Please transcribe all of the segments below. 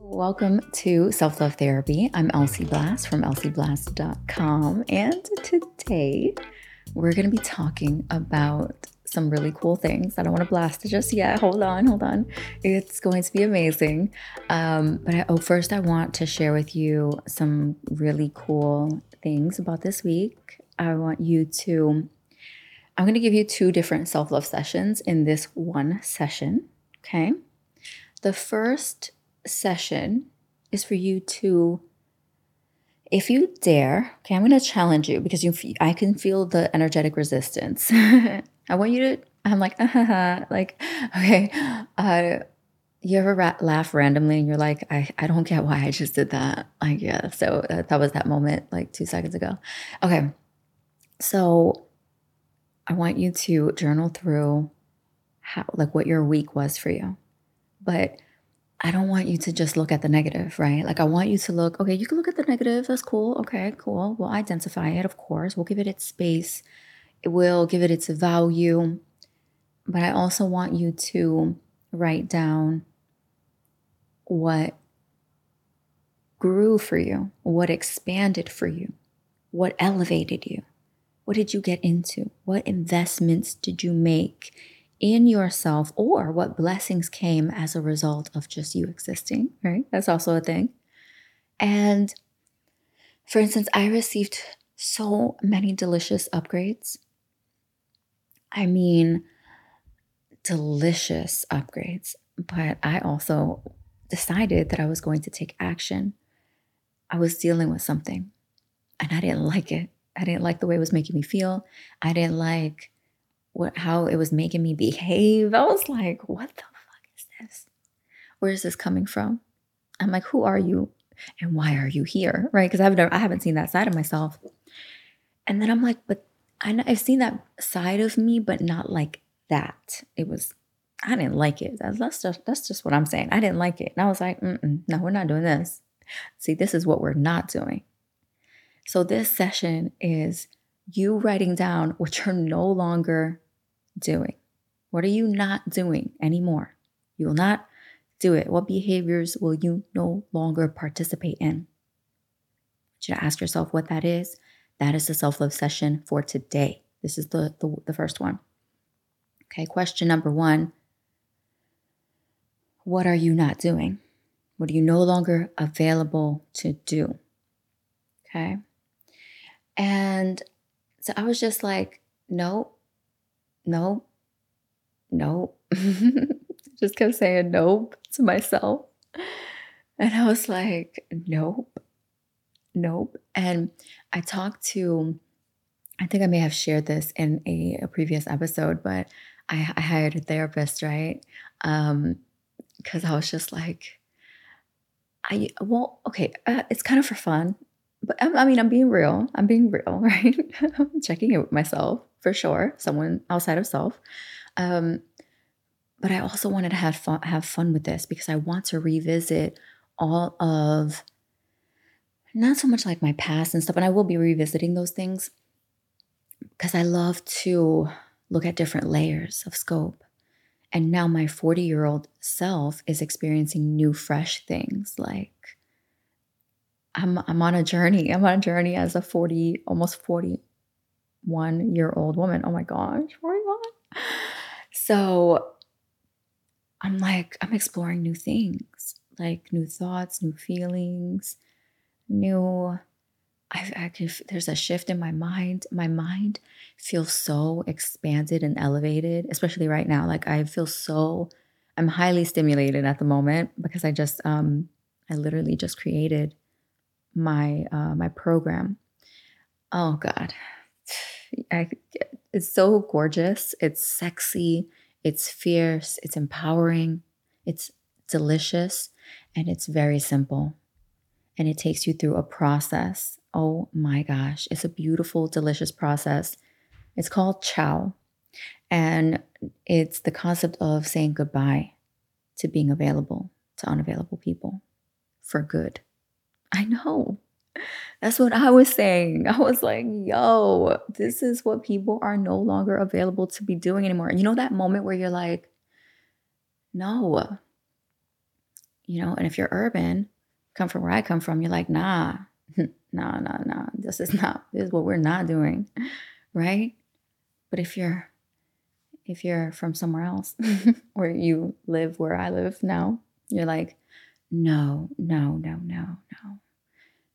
Welcome to Self-Love Therapy. I'm Elsie Blass from elsieblass.com, and today we're going to be talking about some really cool things. I don't want to blast it just yet. Hold on. It's going to be amazing. But first I want to share with you some really cool things about this week. I'm going to give you two different self-love sessions in this one session, okay? The first session is for you to, if you dare, okay, I'm going to challenge you because I can feel the energetic resistance. I want you to, I'm like, okay. You ever laugh randomly and you're like, I don't get why I just did that. Like, yeah, so that was that moment like 2 seconds ago. Okay, so I want you to journal through how, like, what your week was for you. But I don't want you to just look at the negative, right? Like, I want you to look, okay, you can look at the negative. That's cool. Okay, cool. We'll identify it, of course. We'll give it its space. It will give it its value. But I also want you to write down what grew for you, what expanded for you, what elevated you. What did you get into? What investments did you make in yourself, or what blessings came as a result of just you existing, right? That's also a thing. And for instance, I received so many delicious upgrades. I mean, delicious upgrades. But I also decided that I was going to take action. I was dealing with something and I didn't like it. I didn't like the way it was making me feel. I didn't like how it was making me behave. I was like, what the fuck is this? Where is this coming from? I'm like, who are you and why are you here? Right? Because I haven't seen that side of myself. And then I'm like, but I've seen that side of me, but not like that. I didn't like it. That's just what I'm saying. I didn't like it. And I was like, no, we're not doing this. See, this is what we're not doing. So this session is you writing down what you're no longer doing. What are you not doing anymore? You will not do it. What behaviors will you no longer participate in? Should I ask yourself what that is? That is the self-love session for today. This is the first one. Okay, question number one. What are you not doing? What are you no longer available to do? Okay. And so I was just like, no. Just kept saying nope to myself. And I was like, nope. And I talked to, I think I may have shared this in a previous episode, but I hired a therapist, right? Because I was just like, it's kind of for fun. But I mean, I'm being real, right? I'm checking in with myself for sure. Someone outside of self. But I also wanted to have fun with this because I want to revisit all of, not so much like my past and stuff, and I will be revisiting those things because I love to look at different layers of scope. And now my 40-year-old self is experiencing new, fresh things. Like, I'm on a journey. I'm on a journey as a almost 41-year-old woman. Oh my gosh, 41. So I'm like, I'm exploring new things, like new thoughts, new feelings, new, there's a shift in my mind. My mind feels so expanded and elevated, especially right now. Like, I'm highly stimulated at the moment because I literally just created my program. Oh God. It's so gorgeous. It's sexy. It's fierce. It's empowering. It's delicious. And it's very simple. And it takes you through a process. Oh my gosh. It's a beautiful, delicious process. It's called Ciao. And it's the concept of saying goodbye to being available to unavailable people for good. I know. That's what I was saying. I was like, yo, this is what people are no longer available to be doing anymore. And you know that moment where you're like, no. You know, and if you're urban, come from where I come from, you're like, nah. This is what we're not doing, right? But if you're from somewhere else or you live where I live now, you're like, no.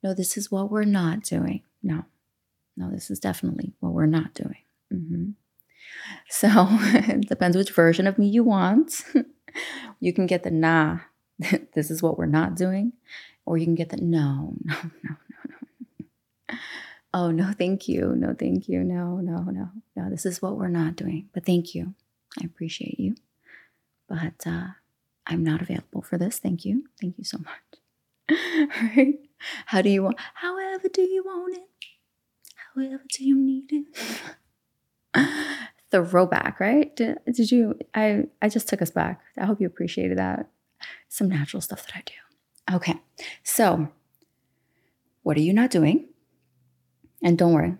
No, this is what we're not doing. No, this is definitely what we're not doing. Mm-hmm. So it depends which version of me you want. You can get the nah, this is what we're not doing. Or you can get the no. Oh, no, thank you. No, this is what we're not doing. But thank you. I appreciate you. But I'm not available for this. Thank you so much. All right. However do you want it? However do you need it? Throwback, right? Did you? I just took us back. I hope you appreciated that. Some natural stuff that I do. Okay. So what are you not doing? And don't worry,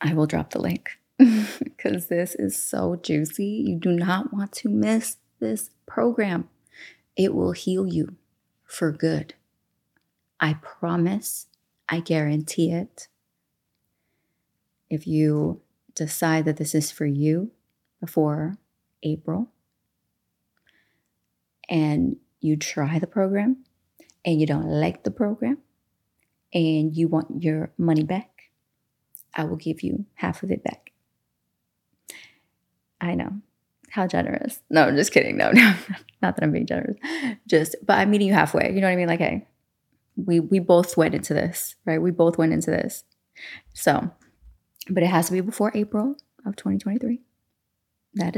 I will drop the link because this is so juicy. You do not want to miss this program. It will heal you for good. I promise, I guarantee it. If you decide that this is for you before April and you try the program and you don't like the program and you want your money back, I will give you half of it back. I know. How generous. No, I'm just kidding. No. Not that I'm being generous. But I'm meeting you halfway. You know what I mean? Like, hey. We both went into this, right? So, but it has to be before April of 2023. That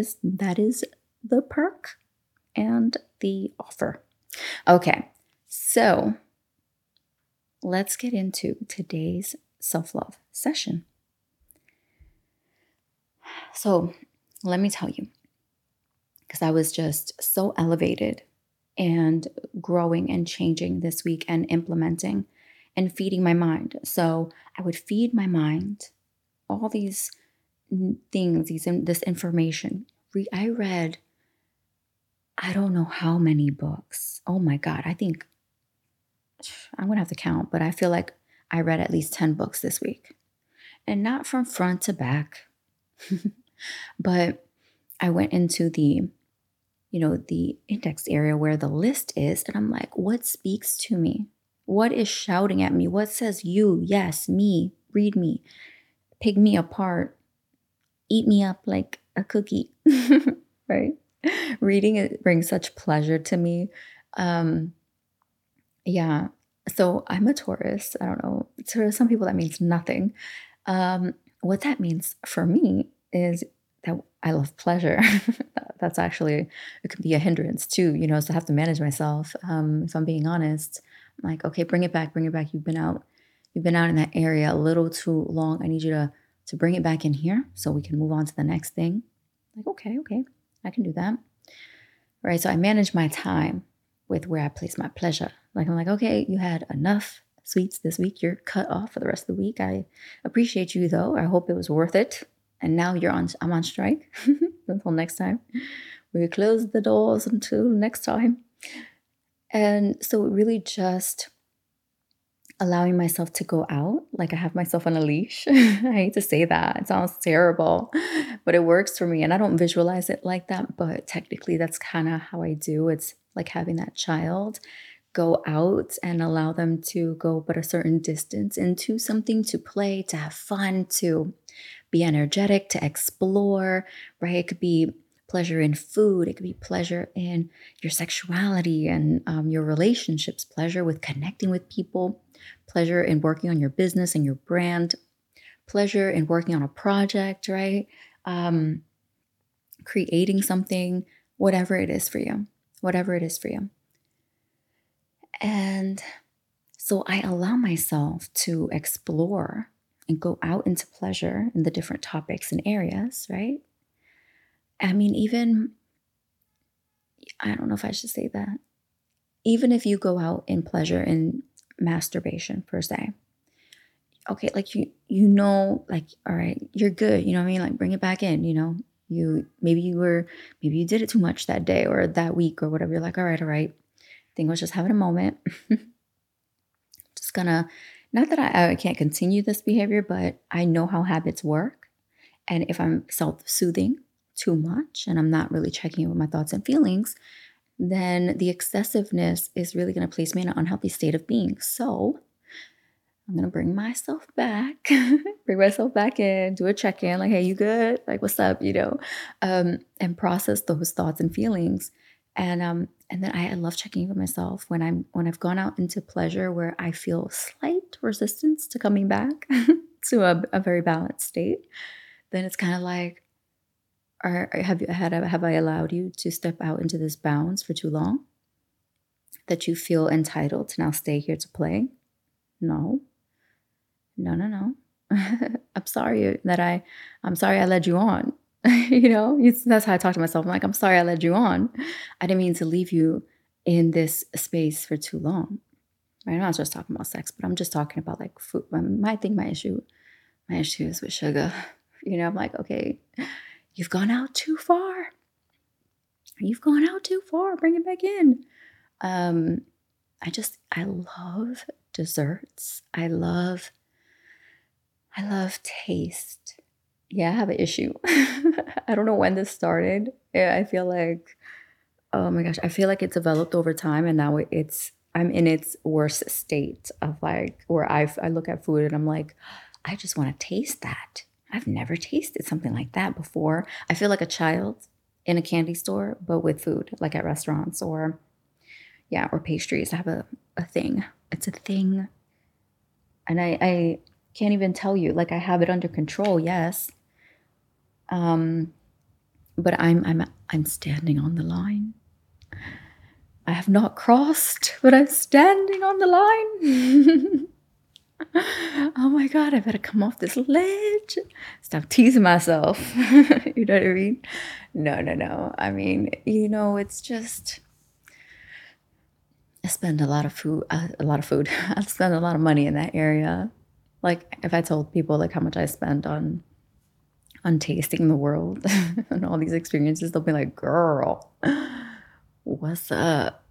is the perk and the offer. Okay, so let's get into today's self-love session. So let me tell you, because I was just so elevated and growing and changing this week and implementing and feeding my mind. So I would feed my mind all these things, this information. I read, I don't know how many books. Oh my God, I think I'm going to have to count, but I feel like I read at least 10 books this week. And not from front to back, but I went into the index area where the list is. And I'm like, what speaks to me? What is shouting at me? What says you, yes, me, read me, pick me apart, eat me up like a cookie, right? Reading it brings such pleasure to me. Yeah. So I'm a Taurus. I don't know. To some people that means nothing. What that means for me is that I love pleasure. That's actually, it could be a hindrance too, so I have to manage myself. If I'm being honest, I'm like, okay, bring it back. You've been out in that area a little too long. I need you to bring it back in here so we can move on to the next thing. Like, okay, I can do that. Right. So I manage my time with where I place my pleasure. Like, I'm like, okay, you had enough sweets this week. You're cut off for the rest of the week. I appreciate you though. I hope it was worth it. And now I'm on strike until next time. We close the doors until next time. And so really just allowing myself to go out. Like I have myself on a leash. I hate to say that. It sounds terrible, but it works for me. And I don't visualize it like that, but technically that's kind of how I do. It's like having that child go out and allow them to go but a certain distance into something, to play, to have fun, to be energetic, to explore, right? It could be pleasure in food. It could be pleasure in your sexuality and your relationships, pleasure with connecting with people, pleasure in working on your business and your brand, pleasure in working on a project, right? Creating something, whatever it is for you. And so I allow myself to explore and go out into pleasure in the different topics and areas, right? I mean, I don't know if I should say that. Even if you go out in pleasure in masturbation per se. Okay, like you know, like, all right, you're good. You know what I mean? Like, bring it back in, you know, maybe you did it too much that day or that week or whatever. You're like, all right. I think I was just having a moment. Just gonna, not that I can't continue this behavior, but I know how habits work. And if I'm self-soothing too much and I'm not really checking in with my thoughts and feelings, then the excessiveness is really going to place me in an unhealthy state of being. So I'm going to bring myself back in, do a check-in, like, hey, you good? Like, what's up, you know? And process those thoughts and feelings. And then I love checking in with myself when I've gone out into pleasure where I feel slight resistance to coming back to a very balanced state. Then it's kind of like, have I allowed you to step out into this bounds for too long that you feel entitled to now stay here to play? No. I'm sorry I led you on. You know, that's how I talk to myself. I'm like, I'm sorry I led you on. I didn't mean to leave you in this space for too long. Right? I'm not just talking about sex, but I'm just talking about like food. My issue is with sugar. You know, I'm like, okay, you've gone out too far. Bring it back in. I love desserts. I love taste. Yeah, I have an issue. I don't know when this started. Yeah, I feel like, oh my gosh, I feel like it developed over time, and now I'm in its worst state of like where I look at food and I'm like, I just want to taste that. I've never tasted something like that before. I feel like a child in a candy store, but with food, like at restaurants or pastries. I have a thing. It's a thing. And I can't even tell you, like, I have it under control. Yes. But I'm standing on the line. I have not crossed, but I'm standing on the line. Oh my God, I better come off this ledge. Stop teasing myself. You know what I mean? No. I mean, you know, it's just, I spend a lot of food. I spend a lot of money in that area. Like, if I told people like how much I spend on tasting the world and all these experiences, they'll be like, girl, what's up?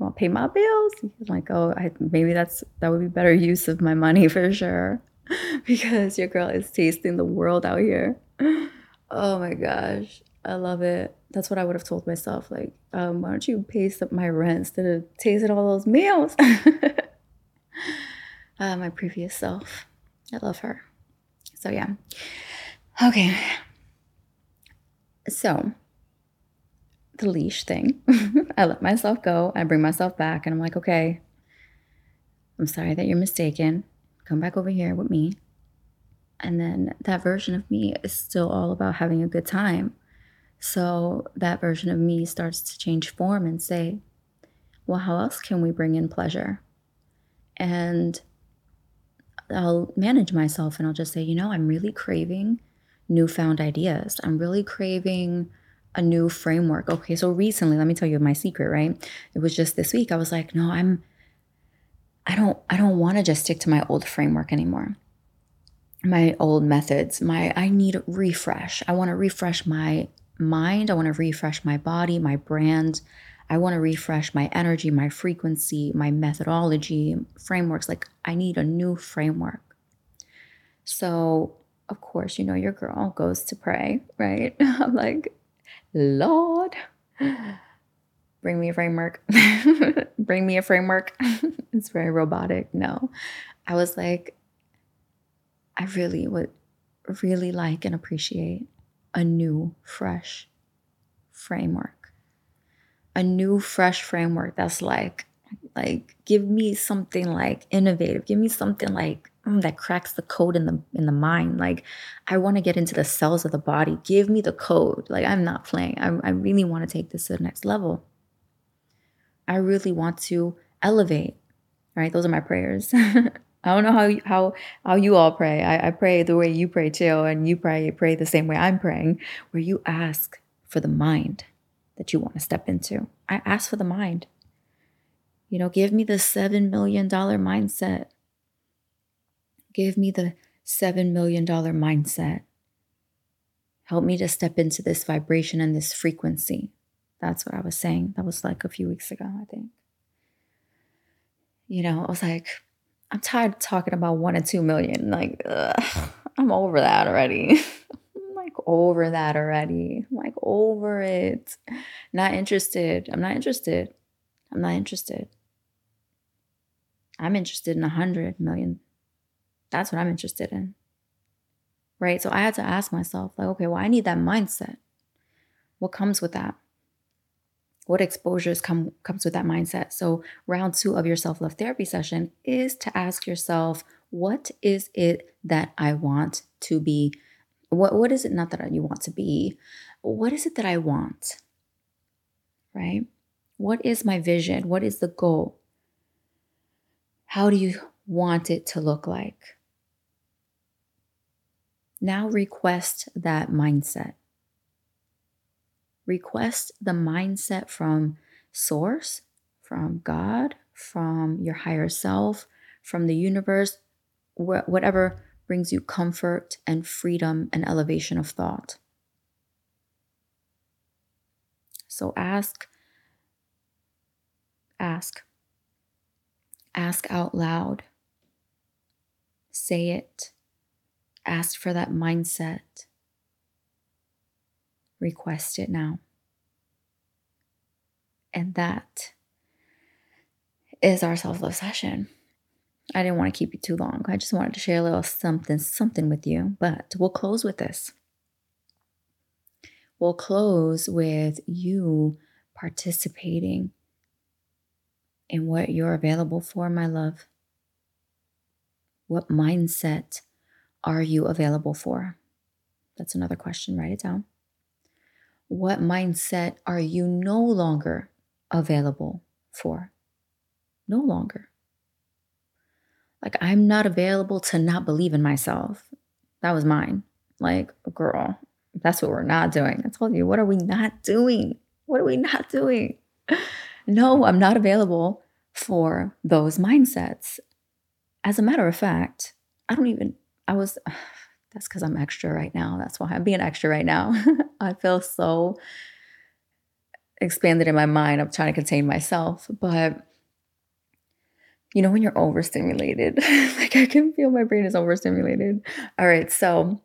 I'll pay my bills. Like, oh, maybe that would be better use of my money for sure, because your girl is tasting the world out here. Oh my gosh, I love it. That's what I would have told myself. Like, why don't you pay some my rent instead of tasting all those meals? My previous self, I love her. So yeah, okay. So. The leash thing. I let myself go. I bring myself back and I'm like, okay, I'm sorry that you're mistaken. Come back over here with me. And then that version of me is still all about having a good time. So that version of me starts to change form and say, well, how else can we bring in pleasure? And I'll manage myself and I'll just say, you know, I'm really craving newfound ideas. I'm really craving a new framework. Okay, so recently, let me tell you my secret, right? It was just this week. I was like, no, I don't want to just stick to my old framework anymore. My old methods, I need a refresh. I want to refresh my mind. I want to refresh my body, my brand. I want to refresh my energy, my frequency, my methodology, frameworks. Like, I need a new framework. So of course, you know, your girl goes to pray, right? I'm like, Lord, bring me a framework. Bring me a framework. It's very robotic. No, I was like, I really would really like and appreciate a new, fresh framework. A new, fresh framework that's like, give me something like innovative. Give me something like that cracks the code in the mind. Like, I want to get into the cells of the body. Give me the code. Like, I'm not playing. I really want to take this to the next level. I really want to elevate, right? Those are my prayers. I don't know how you all pray. I pray the way you pray too, and you probably pray the same way I'm praying, where you ask for the mind that you want to step into. I ask for the mind. You know, give me the $7 million mindset. Give me the $7 million mindset. Help me to step into this vibration and this frequency. That's what I was saying. That was like a few weeks ago, I think. You know, I was like, I'm tired of talking about 1 and 2 million. Like, I'm over that already. I'm over it. I'm not interested. I'm interested in 100 million. That's what I'm interested in. Right? So I had to ask myself, like, okay, well, I need that mindset. What comes with that? What exposures comes with that mindset? So round 2 of your self-love therapy session is to ask yourself, what is it that I want to be? What is it not that you want to be? What is it that I want? Right? What is my vision? What is the goal? How do you want it to look like? Now request that mindset. Request the mindset from source, from God, from your higher self, from the universe, whatever brings you comfort and freedom and elevation of thought. So ask out loud. Say it. Ask for that mindset. Request it now. And that is our self-love session. I didn't want to keep you too long. I just wanted to share a little something with you. But we'll close with this. We'll close with you participating in what you're available for, my love. What mindset are you available for? That's another question. Write it down. What mindset are you no longer available for? No longer. Like, I'm not available to not believe in myself. That was mine. Like, girl, that's what we're not doing. I told you, what are we not doing? What are we not doing? No, I'm not available for those mindsets. As a matter of fact, that's because I'm extra right now. That's why I'm being extra right now. I feel so expanded in my mind. I'm trying to contain myself, but you know, when you're overstimulated, like I can feel my brain is overstimulated. All right. So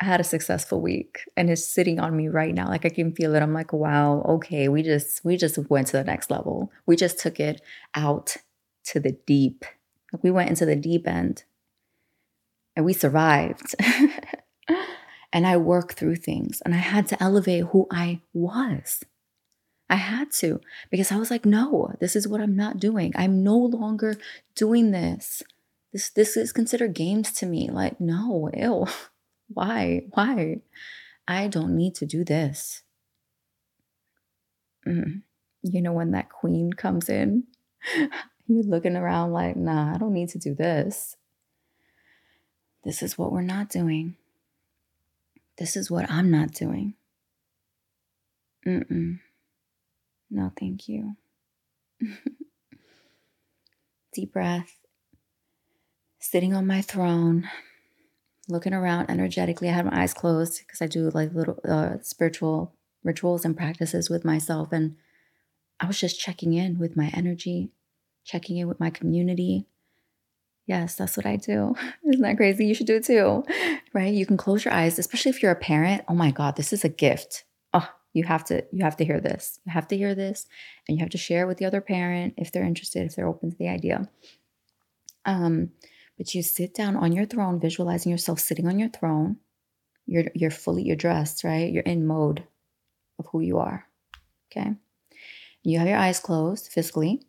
I had a successful week and it's sitting on me right now. Like I can feel it. I'm like, wow, okay. We just went to the next level. We just took it out to the deep. Like we went into the deep end and we survived. And I worked through things and I had to elevate who I was. I had to, because I was like, no, this is what I'm not doing. I'm no longer doing this. This is considered games to me. Like, no, ew. Why? I don't need to do this. You know, when that queen comes in, you're looking around like, nah, I don't need to do this. This is what we're not doing. This is what I'm not doing. No, thank you. Deep breath. Sitting on my throne, looking around energetically. I had my eyes closed because I do like little spiritual rituals and practices with myself. And I was just checking in with my energy, checking in with my community. Yes, that's what I do. Isn't that crazy? You should do it too, right? You can close your eyes, especially if you're a parent. Oh my God, this is a gift. Oh, You have to hear this. You have to hear this and you have to share with the other parent if they're interested, if they're open to the idea. But you sit down on your throne, visualizing yourself sitting on your throne. You're dressed, right? You're in mode of who you are. Okay. You have your eyes closed physically.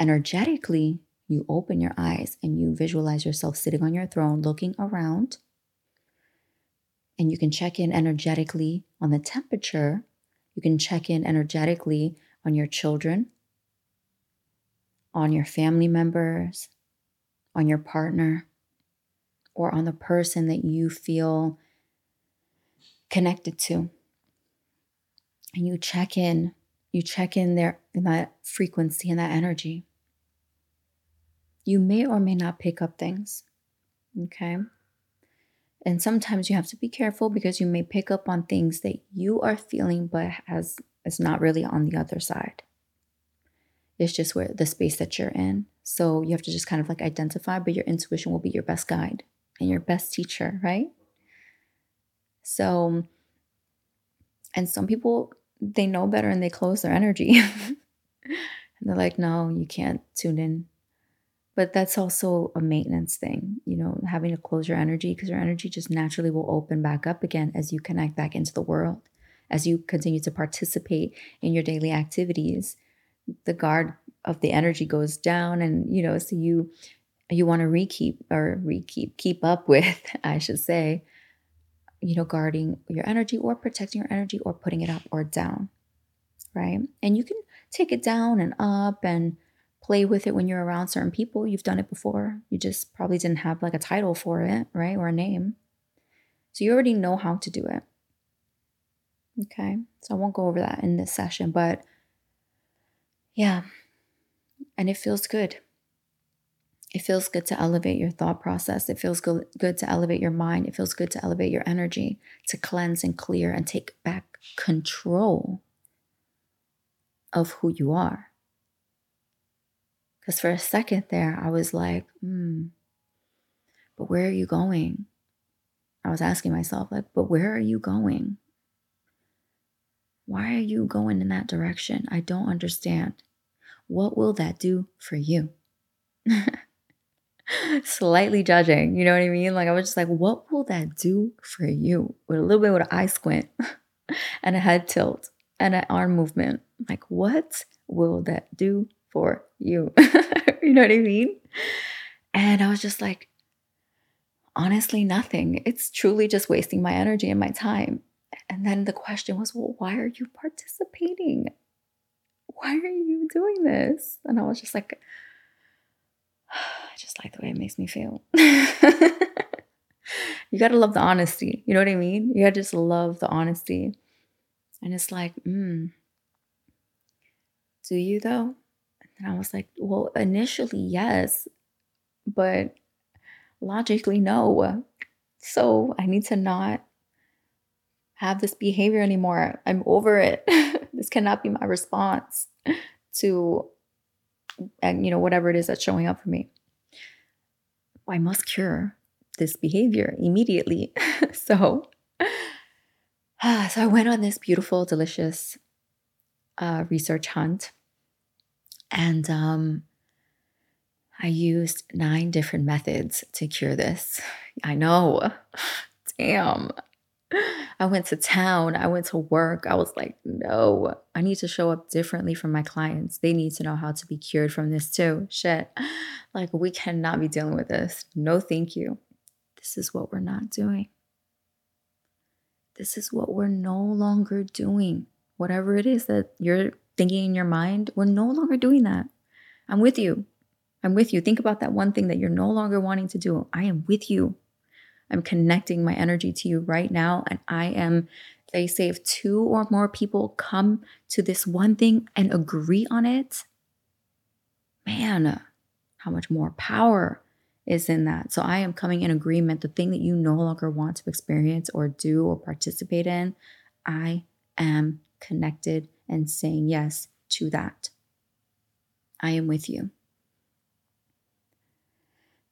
Energetically, you open your eyes and you visualize yourself sitting on your throne, looking around. And you can check in energetically on the temperature. You can check in energetically on your children, on your family members, on your partner, or on the person that you feel connected to. And you check in You check in there in that frequency and that energy. You may or may not pick up things, okay? And sometimes you have to be careful because you may pick up on things that you are feeling, but it's not really on the other side. It's just where the space that you're in. So you have to just kind of like identify, but your intuition will be your best guide and your best teacher, right? So, and some people, they know better and they close their energy. And they're like, no, you can't tune in. But that's also a maintenance thing, you know, having to close your energy, because your energy just naturally will open back up again as you connect back into the world. As you continue to participate in your daily activities, the guard of the energy goes down, and, you know, so you want to keep up with, I should say, you know, guarding your energy or protecting your energy or putting it up or down, right? And you can take it down and up and play with it when you're around certain people. You've done it before. You just probably didn't have like a title for it, right? Or a name. So you already know how to do it. Okay. So I won't go over that in this session, but yeah. And it feels good. It feels good to elevate your thought process. It feels good to elevate your mind. It feels good to elevate your energy, to cleanse and clear and take back control of who you are. Because for a second there, I was like, but where are you going? I was asking myself, like, but where are you going? Why are you going in that direction? I don't understand. What will that do for you? Slightly judging, you know what I mean? Like, I was just like, what will that do for you? With a little bit of an eye squint and a head tilt and an arm movement. Like, what will that do for you? You know what I mean? And I was just like, honestly, nothing. It's truly just wasting my energy and my time. And then the question was, well, why are you participating? Why are you doing this? And I was just like, I just like the way it makes me feel. You got to love the honesty. You know what I mean? You got to just love the honesty. And it's like, do you though? And then I was like, well, initially, yes, but logically, no. So I need to not have this behavior anymore. I'm over it. This cannot be my response to, and, you know, whatever it is that's showing up for me. I must cure this behavior immediately. So I went on this beautiful, delicious research hunt. And I used 9 different methods to cure this. I know. Damn. I went to town. I went to work. I was like, no, I need to show up differently for my clients. They need to know how to be cured from this too. Shit. Like, we cannot be dealing with this. No, thank you. This is what we're not doing. This is what we're no longer doing. Whatever it is that you're thinking in your mind, we're no longer doing that. I'm with you. I'm with you. Think about that one thing that you're no longer wanting to do. I am with you. I'm connecting my energy to you right now. And I am, they say, if 2 or more people come to this one thing and agree on it, man, how much more power is in that. So I am coming in agreement. The thing that you no longer want to experience or do or participate in, I am connected and saying yes to that. I am with you.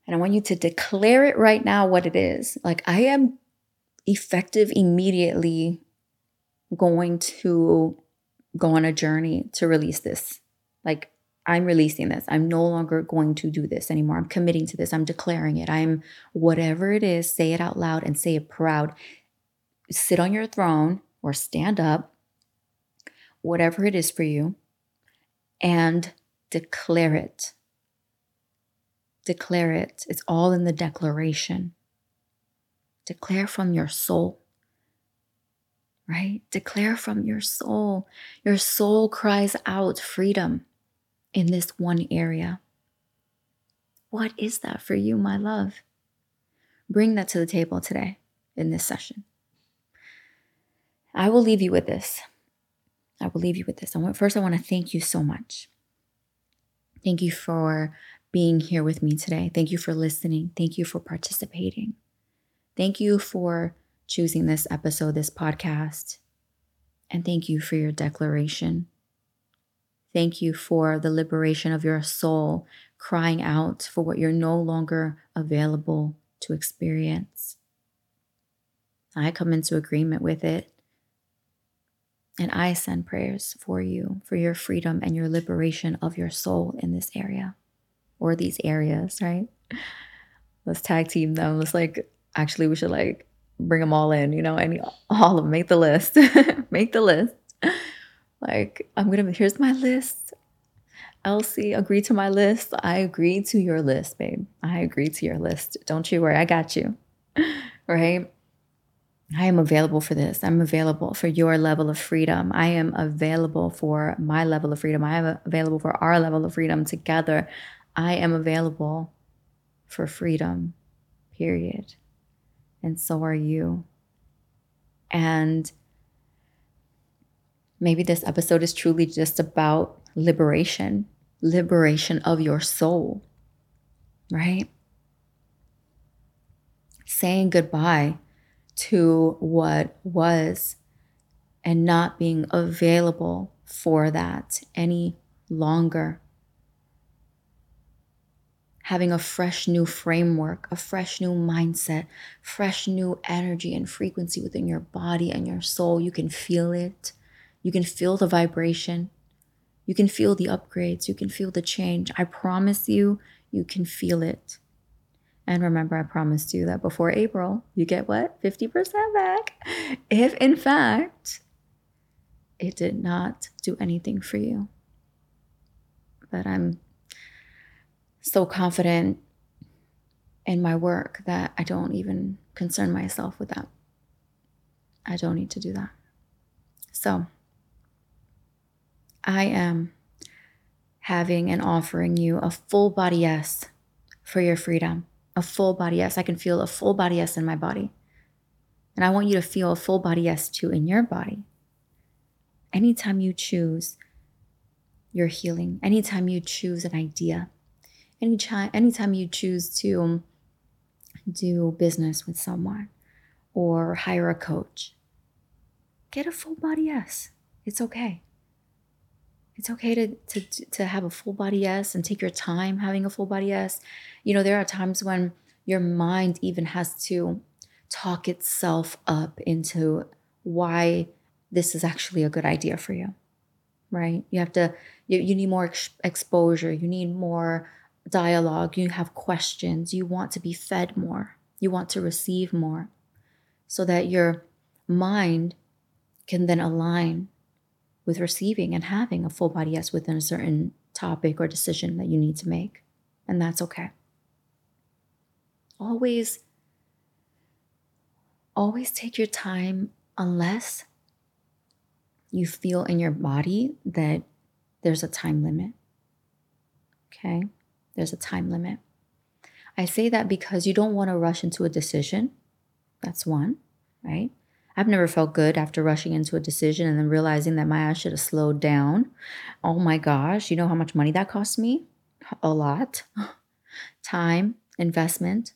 And I want you to declare it right now what it is. Like, I am effective immediately going to go on a journey to release this. Like, I'm releasing this. I'm no longer going to do this anymore. I'm committing to this. I'm declaring it. I'm whatever it is, say it out loud and say it proud. Sit on your throne or stand up, whatever it is for you, and declare it. Declare it. It's all in the declaration. Declare from your soul, right? Declare from your soul. Your soul cries out freedom in this one area. What is that for you, my love? Bring that to the table today in this session. I will leave you with this. I will leave you with this. First, I want to thank you so much. Thank you for being here with me today. Thank you for listening. Thank you for participating. Thank you for choosing this episode, this podcast. And thank you for your declaration. Thank you for the liberation of your soul, crying out for what you're no longer available to experience. I come into agreement with it. And I send prayers for you, for your freedom and your liberation of your soul in this area or these areas, right? Let's tag team them. Let's actually, we should bring them all in, and all of them, make the list, make the list. Here's my list. Elsie, agree to my list. I agree to your list, babe. I agree to your list. Don't you worry. I got you, right? I am available for this. I'm available for your level of freedom. I am available for my level of freedom. I am available for our level of freedom together. I am available for freedom, period. And so are you. And maybe this episode is truly just about liberation of your soul, right? Saying goodbye to what was and not being available for that any longer. Having a fresh new framework, a fresh new mindset, fresh new energy and frequency within your body and your soul. You can feel it. You can feel the vibration. You can feel the upgrades. You can feel the change. I promise you, you can feel it. And remember, I promised you that before April, you get what? 50% back. If in fact, it did not do anything for you. But I'm so confident in my work that I don't even concern myself with that. I don't need to do that. So I am having and offering you a full body yes for your freedom. A full body yes. I can feel a full body yes in my body. And I want you to feel a full body yes too in your body. Anytime you choose your healing, anytime you choose an idea, anytime you choose to do business with someone or hire a coach, get a full body yes. It's okay. It's okay to have a full body yes and take your time having a full body yes. There are times when your mind even has to talk itself up into why this is actually a good idea for you, right? You have to, you need more exposure. You need more dialogue. You have questions. You want to be fed more. You want to receive more so that your mind can then align with receiving and having a full body yes within a certain topic or decision that you need to make. And that's okay. Always take your time unless you feel in your body that there's a time limit. Okay? There's a time limit. I say that because you don't want to rush into a decision. That's one, right? I've never felt good after rushing into a decision and then realizing that my ass should have slowed down. Oh my gosh, you know how much money that cost me? A lot. Time, investment.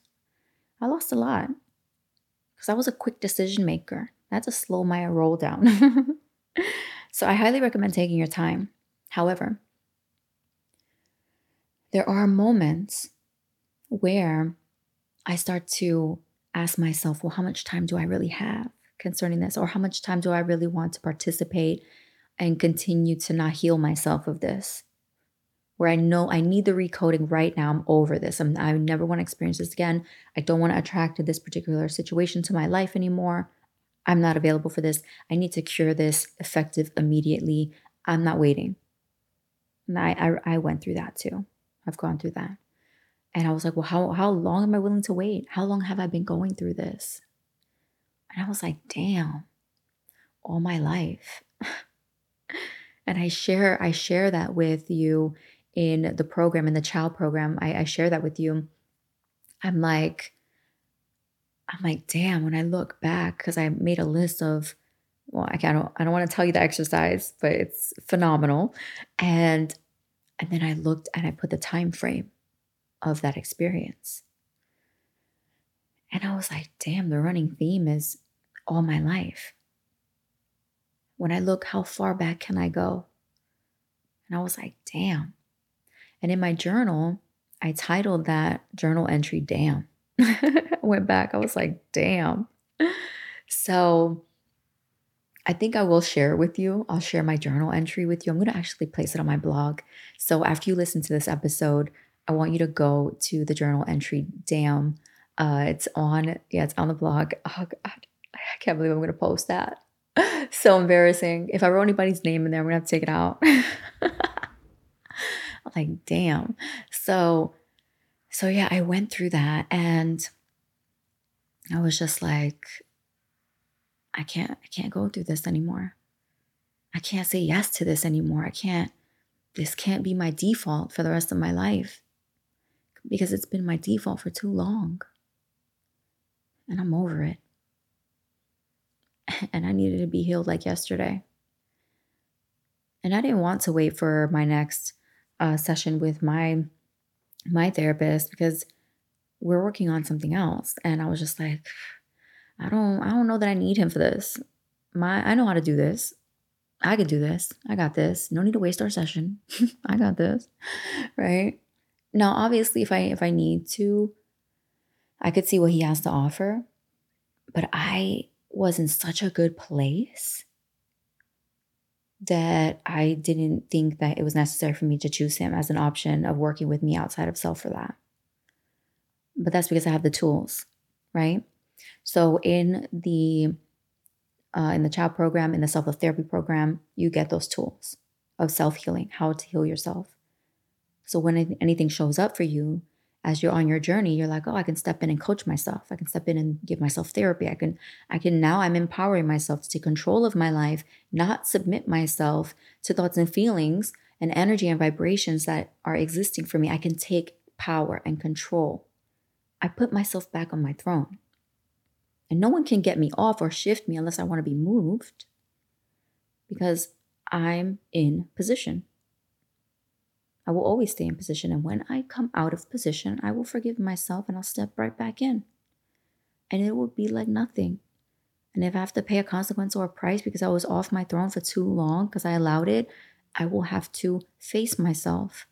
I lost a lot because I was a quick decision maker. I had to slow my roll down. So I highly recommend taking your time. However, there are moments where I start to ask myself, well, how much time do I really have concerning this? Or how much time do I really want to participate and continue to not heal myself of this? Where I know I need the recoding right now. I'm over this. I never want to experience this again. I don't want to attract this particular situation to my life anymore. I'm not available for this. I need to cure this effective immediately. I'm not waiting. And I went through that too. I've gone through that. And I was like, well, how long am I willing to wait? How long have I been going through this? And I was like, damn, all my life. And I share that with you in the program, in the Ciao program. I share that with you. I'm like, damn, when I look back, because I made a list of well, I don't want to tell you the exercise, but it's phenomenal. And then I looked and I put the time frame of that experience. And I was like, damn, the running theme is all my life. When I look, how far back can I go? And I was like, damn. And in my journal, I titled that journal entry, damn. I went back. I was like, damn. So I think I will share with you. I'll share my journal entry with you. I'm going to actually place it on my blog. So after you listen to this episode, I want you to go to the journal entry, damn. It's on the blog. Oh God, I can't believe I'm going to post that. So embarrassing. If I wrote anybody's name in there, I'm going to have to take it out. I'm like, damn. So yeah, I went through that and I was just like, I can't go through this anymore. I can't say yes to this anymore. This can't be my default for the rest of my life because it's been my default for too long. And I'm over it. And I needed to be healed like yesterday. And I didn't want to wait for my next session with my therapist because we're working on something else. And I was just like, I don't know that I need him for this. I know how to do this. I could do this. I got this. No need to waste our session. I got this. Right? Now, obviously, if I need to, I could see what he has to offer, but I was in such a good place that I didn't think that it was necessary for me to choose him as an option of working with me outside of self for that. But that's because I have the tools, right? So in the Ciao program, in the Self-Love Therapy program, you get those tools of self-healing, how to heal yourself. So when anything shows up for you, as you're on your journey, you're like, oh, I can step in and coach myself. I can step in and give myself therapy. Now I'm empowering myself to take control of my life, not submit myself to thoughts and feelings and energy and vibrations that are existing for me. I can take power and control. I put myself back on my throne. And no one can get me off or shift me unless I want to be moved because I'm in position. I will always stay in position. And when I come out of position, I will forgive myself and I'll step right back in. And it will be like nothing. And if I have to pay a consequence or a price because I was off my throne for too long because I allowed it, I will have to face myself.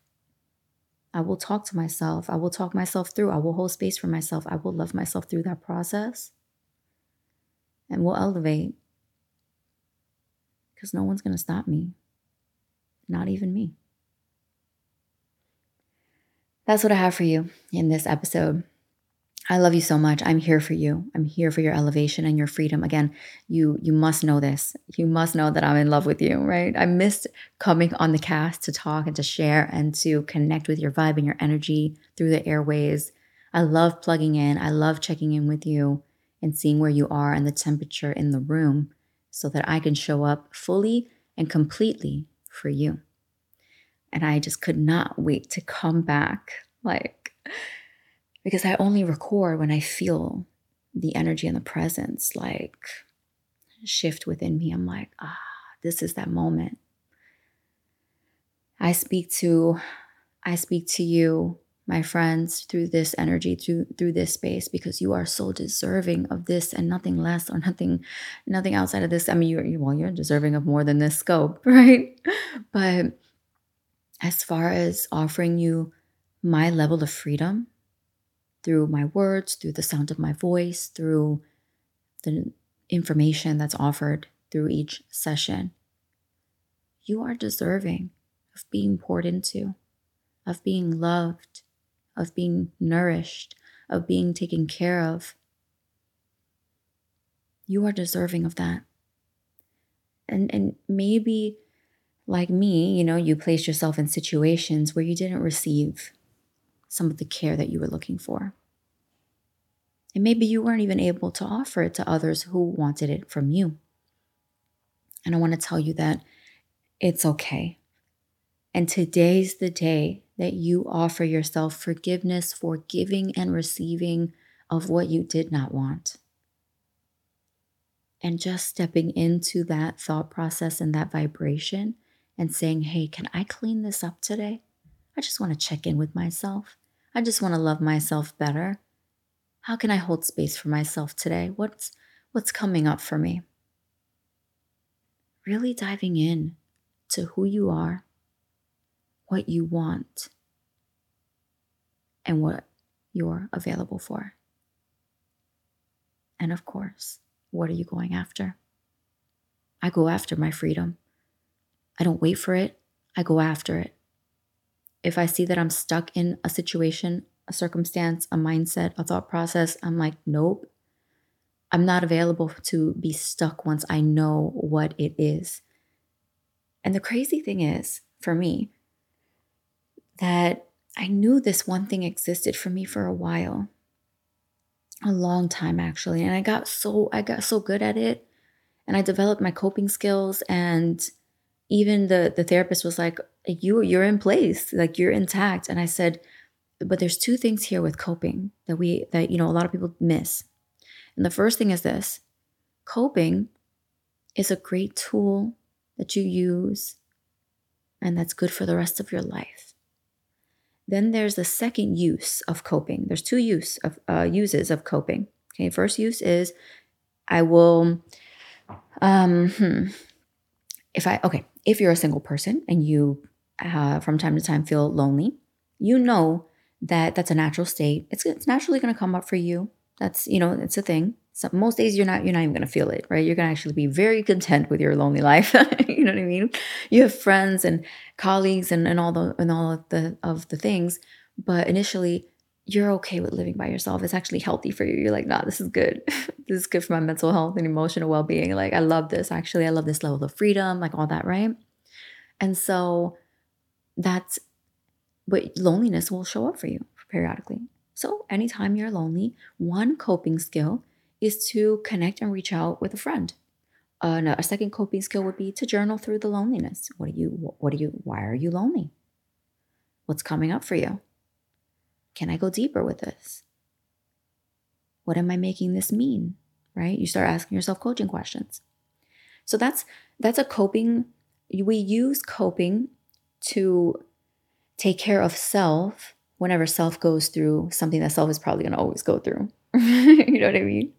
I will talk to myself. I will talk myself through. I will hold space for myself. I will love myself through that process. And we'll elevate. Because no one's going to stop me. Not even me. That's what I have for you in this episode. I love you so much. I'm here for you. I'm here for your elevation and your freedom. Again, you must know this. You must know that I'm in love with you, right? I missed coming on the cast to talk and to share and to connect with your vibe and your energy through the airways. I love plugging in. I love checking in with you and seeing where you are and the temperature in the room so that I can show up fully and completely for you. And I just could not wait to come back, because I only record when I feel the energy and the presence, shift within me. I'm like, this is that moment. I speak to you, my friends, through this energy, through this space, because you are so deserving of this and nothing less or nothing outside of this. I mean, you're deserving of more than this scope, right? But as far as offering you my level of freedom through my words, through the sound of my voice, through the information that's offered through each session, you are deserving of being poured into, of being loved, of being nourished, of being taken care of. You are deserving of that. And maybe, like me, you placed yourself in situations where you didn't receive some of the care that you were looking for. And maybe you weren't even able to offer it to others who wanted it from you. And I want to tell you that it's okay. And today's the day that you offer yourself forgiveness for giving and receiving of what you did not want. and just stepping into that thought process and that vibration and saying, hey, can I clean this up today? I just want to check in with myself. I just want to love myself better. How can I hold space for myself today? What's coming up for me? Really diving in to who you are, what you want, and what you're available for. And of course, what are you going after? I go after my freedom. I don't wait for it. I go after it. If I see that I'm stuck in a situation, a circumstance, a mindset, a thought process, I'm like, nope. I'm not available to be stuck once I know what it is. And the crazy thing is, for me, that I knew this one thing existed for me for a while. A long time, actually. And I got so good at it. And I developed my coping skills. And even the therapist was like, you're in place. Like, you're intact. And I said, but there's two things here with coping that a lot of people miss. And the first thing is this. Coping is a great tool that you use and that's good for the rest of your life. Then there's the second use of coping. There's two uses of coping. Okay, first use is if you're a single person and you from time to time feel lonely, you know that that's a natural state. It's naturally going to come up for you. That's, it's a thing. So most days you're not even going to feel it, right? You're going to actually be very content with your lonely life. You know what I mean? You have friends and colleagues and all of the things, but initially you're okay with living by yourself. It's actually healthy for you. You're like, nah, this is good. This is good for my mental health and emotional well-being. Like, I love this. Actually, I love this level of freedom, like all that, right? And so but loneliness will show up for you periodically. So anytime you're lonely, one coping skill is to connect and reach out with a friend. A second coping skill would be to journal through the loneliness. Why are you lonely? What's coming up for you? Can I go deeper with this? What am I making this mean, right? You start asking yourself coaching questions. So that's a coping. We use coping to take care of self whenever self goes through something that self is probably going to always go through. You know what I mean?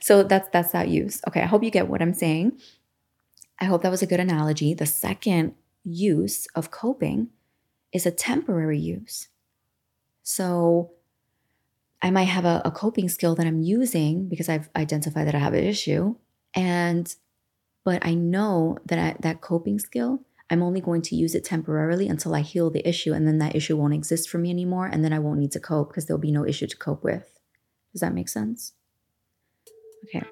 So that's that use. Okay, I hope you get what I'm saying. I hope that was a good analogy. The second use of coping is a temporary use. So I might have a coping skill that I'm using because I've identified that I have an issue, but I know that coping skill, I'm only going to use it temporarily until I heal the issue, and then that issue won't exist for me anymore, and then I won't need to cope because there'll be no issue to cope with. Does that make sense? Okay.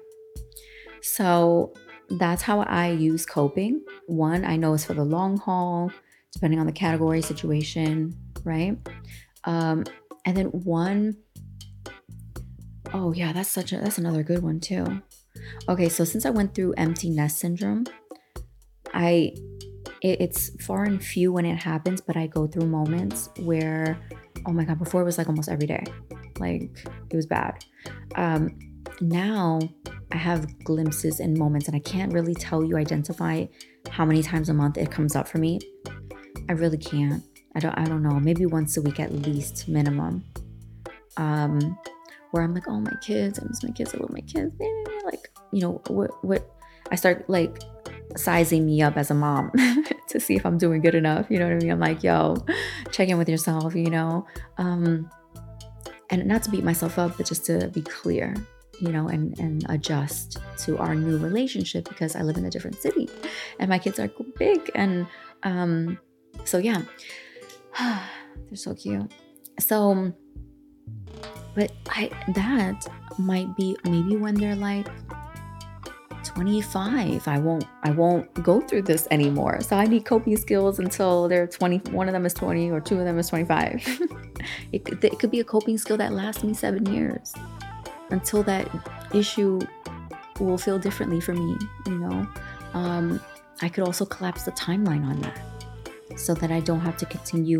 So that's how I use coping. One, I know it's for the long haul, depending on the category, situation, right? And then that's another good one too. Okay, so since I went through empty nest syndrome, it's far and few when it happens, but I go through moments where, oh my God, before it was like almost every day. Like, it was bad. Now I have glimpses and moments, and I can't really tell you, identify how many times a month it comes up for me. I really can't. I don't know. Maybe once a week at least, minimum. Where I'm like, oh, my kids, I miss my kids, I love my kids. Like, what I start like sizing me up as a mom to see if I'm doing good enough. You know what I mean? I'm like, yo, check in with yourself, and not to beat myself up, but just to be clear, and adjust to our new relationship because I live in a different city and my kids are big. And, so yeah, they're so cute. So, but that might be maybe when they're like 25, I won't go through this anymore. So I need coping skills until they're 20. One of them is 20 or two of them is 25. It could be a coping skill that lasts me 7 years until that issue will feel differently for me. I could also collapse the timeline on that so that I don't have to continue.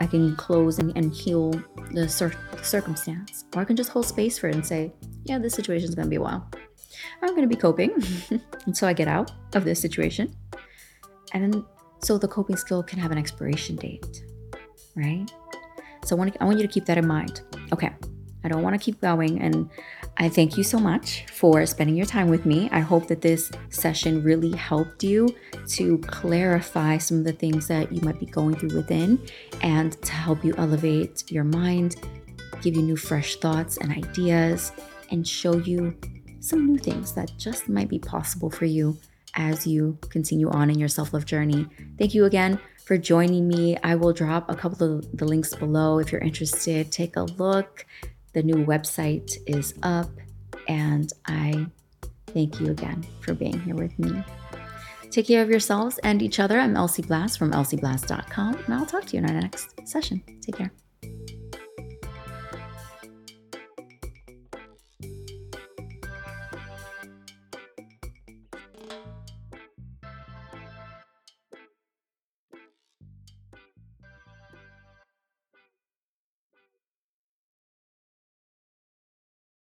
I can close and heal the circumstance, or I can just hold space for it and say, yeah, this situation's going to be a while. I'm going to be coping until I get out of this situation. And so the coping skill can have an expiration date, right? So I want you to keep that in mind. Okay, I don't want to keep going. And I thank you so much for spending your time with me. I hope that this session really helped you to clarify some of the things that you might be going through within and to help you elevate your mind, give you new fresh thoughts and ideas, and show you some new things that just might be possible for you as you continue on in your self-love journey. Thank you again for joining me. I will drop a couple of the links below if you're interested. Take a look. The new website is up, and I thank you again for being here with me. Take care of yourselves and each other. I'm Elsie Blass from elsieblass.com, and I'll talk to you in our next session. Take care.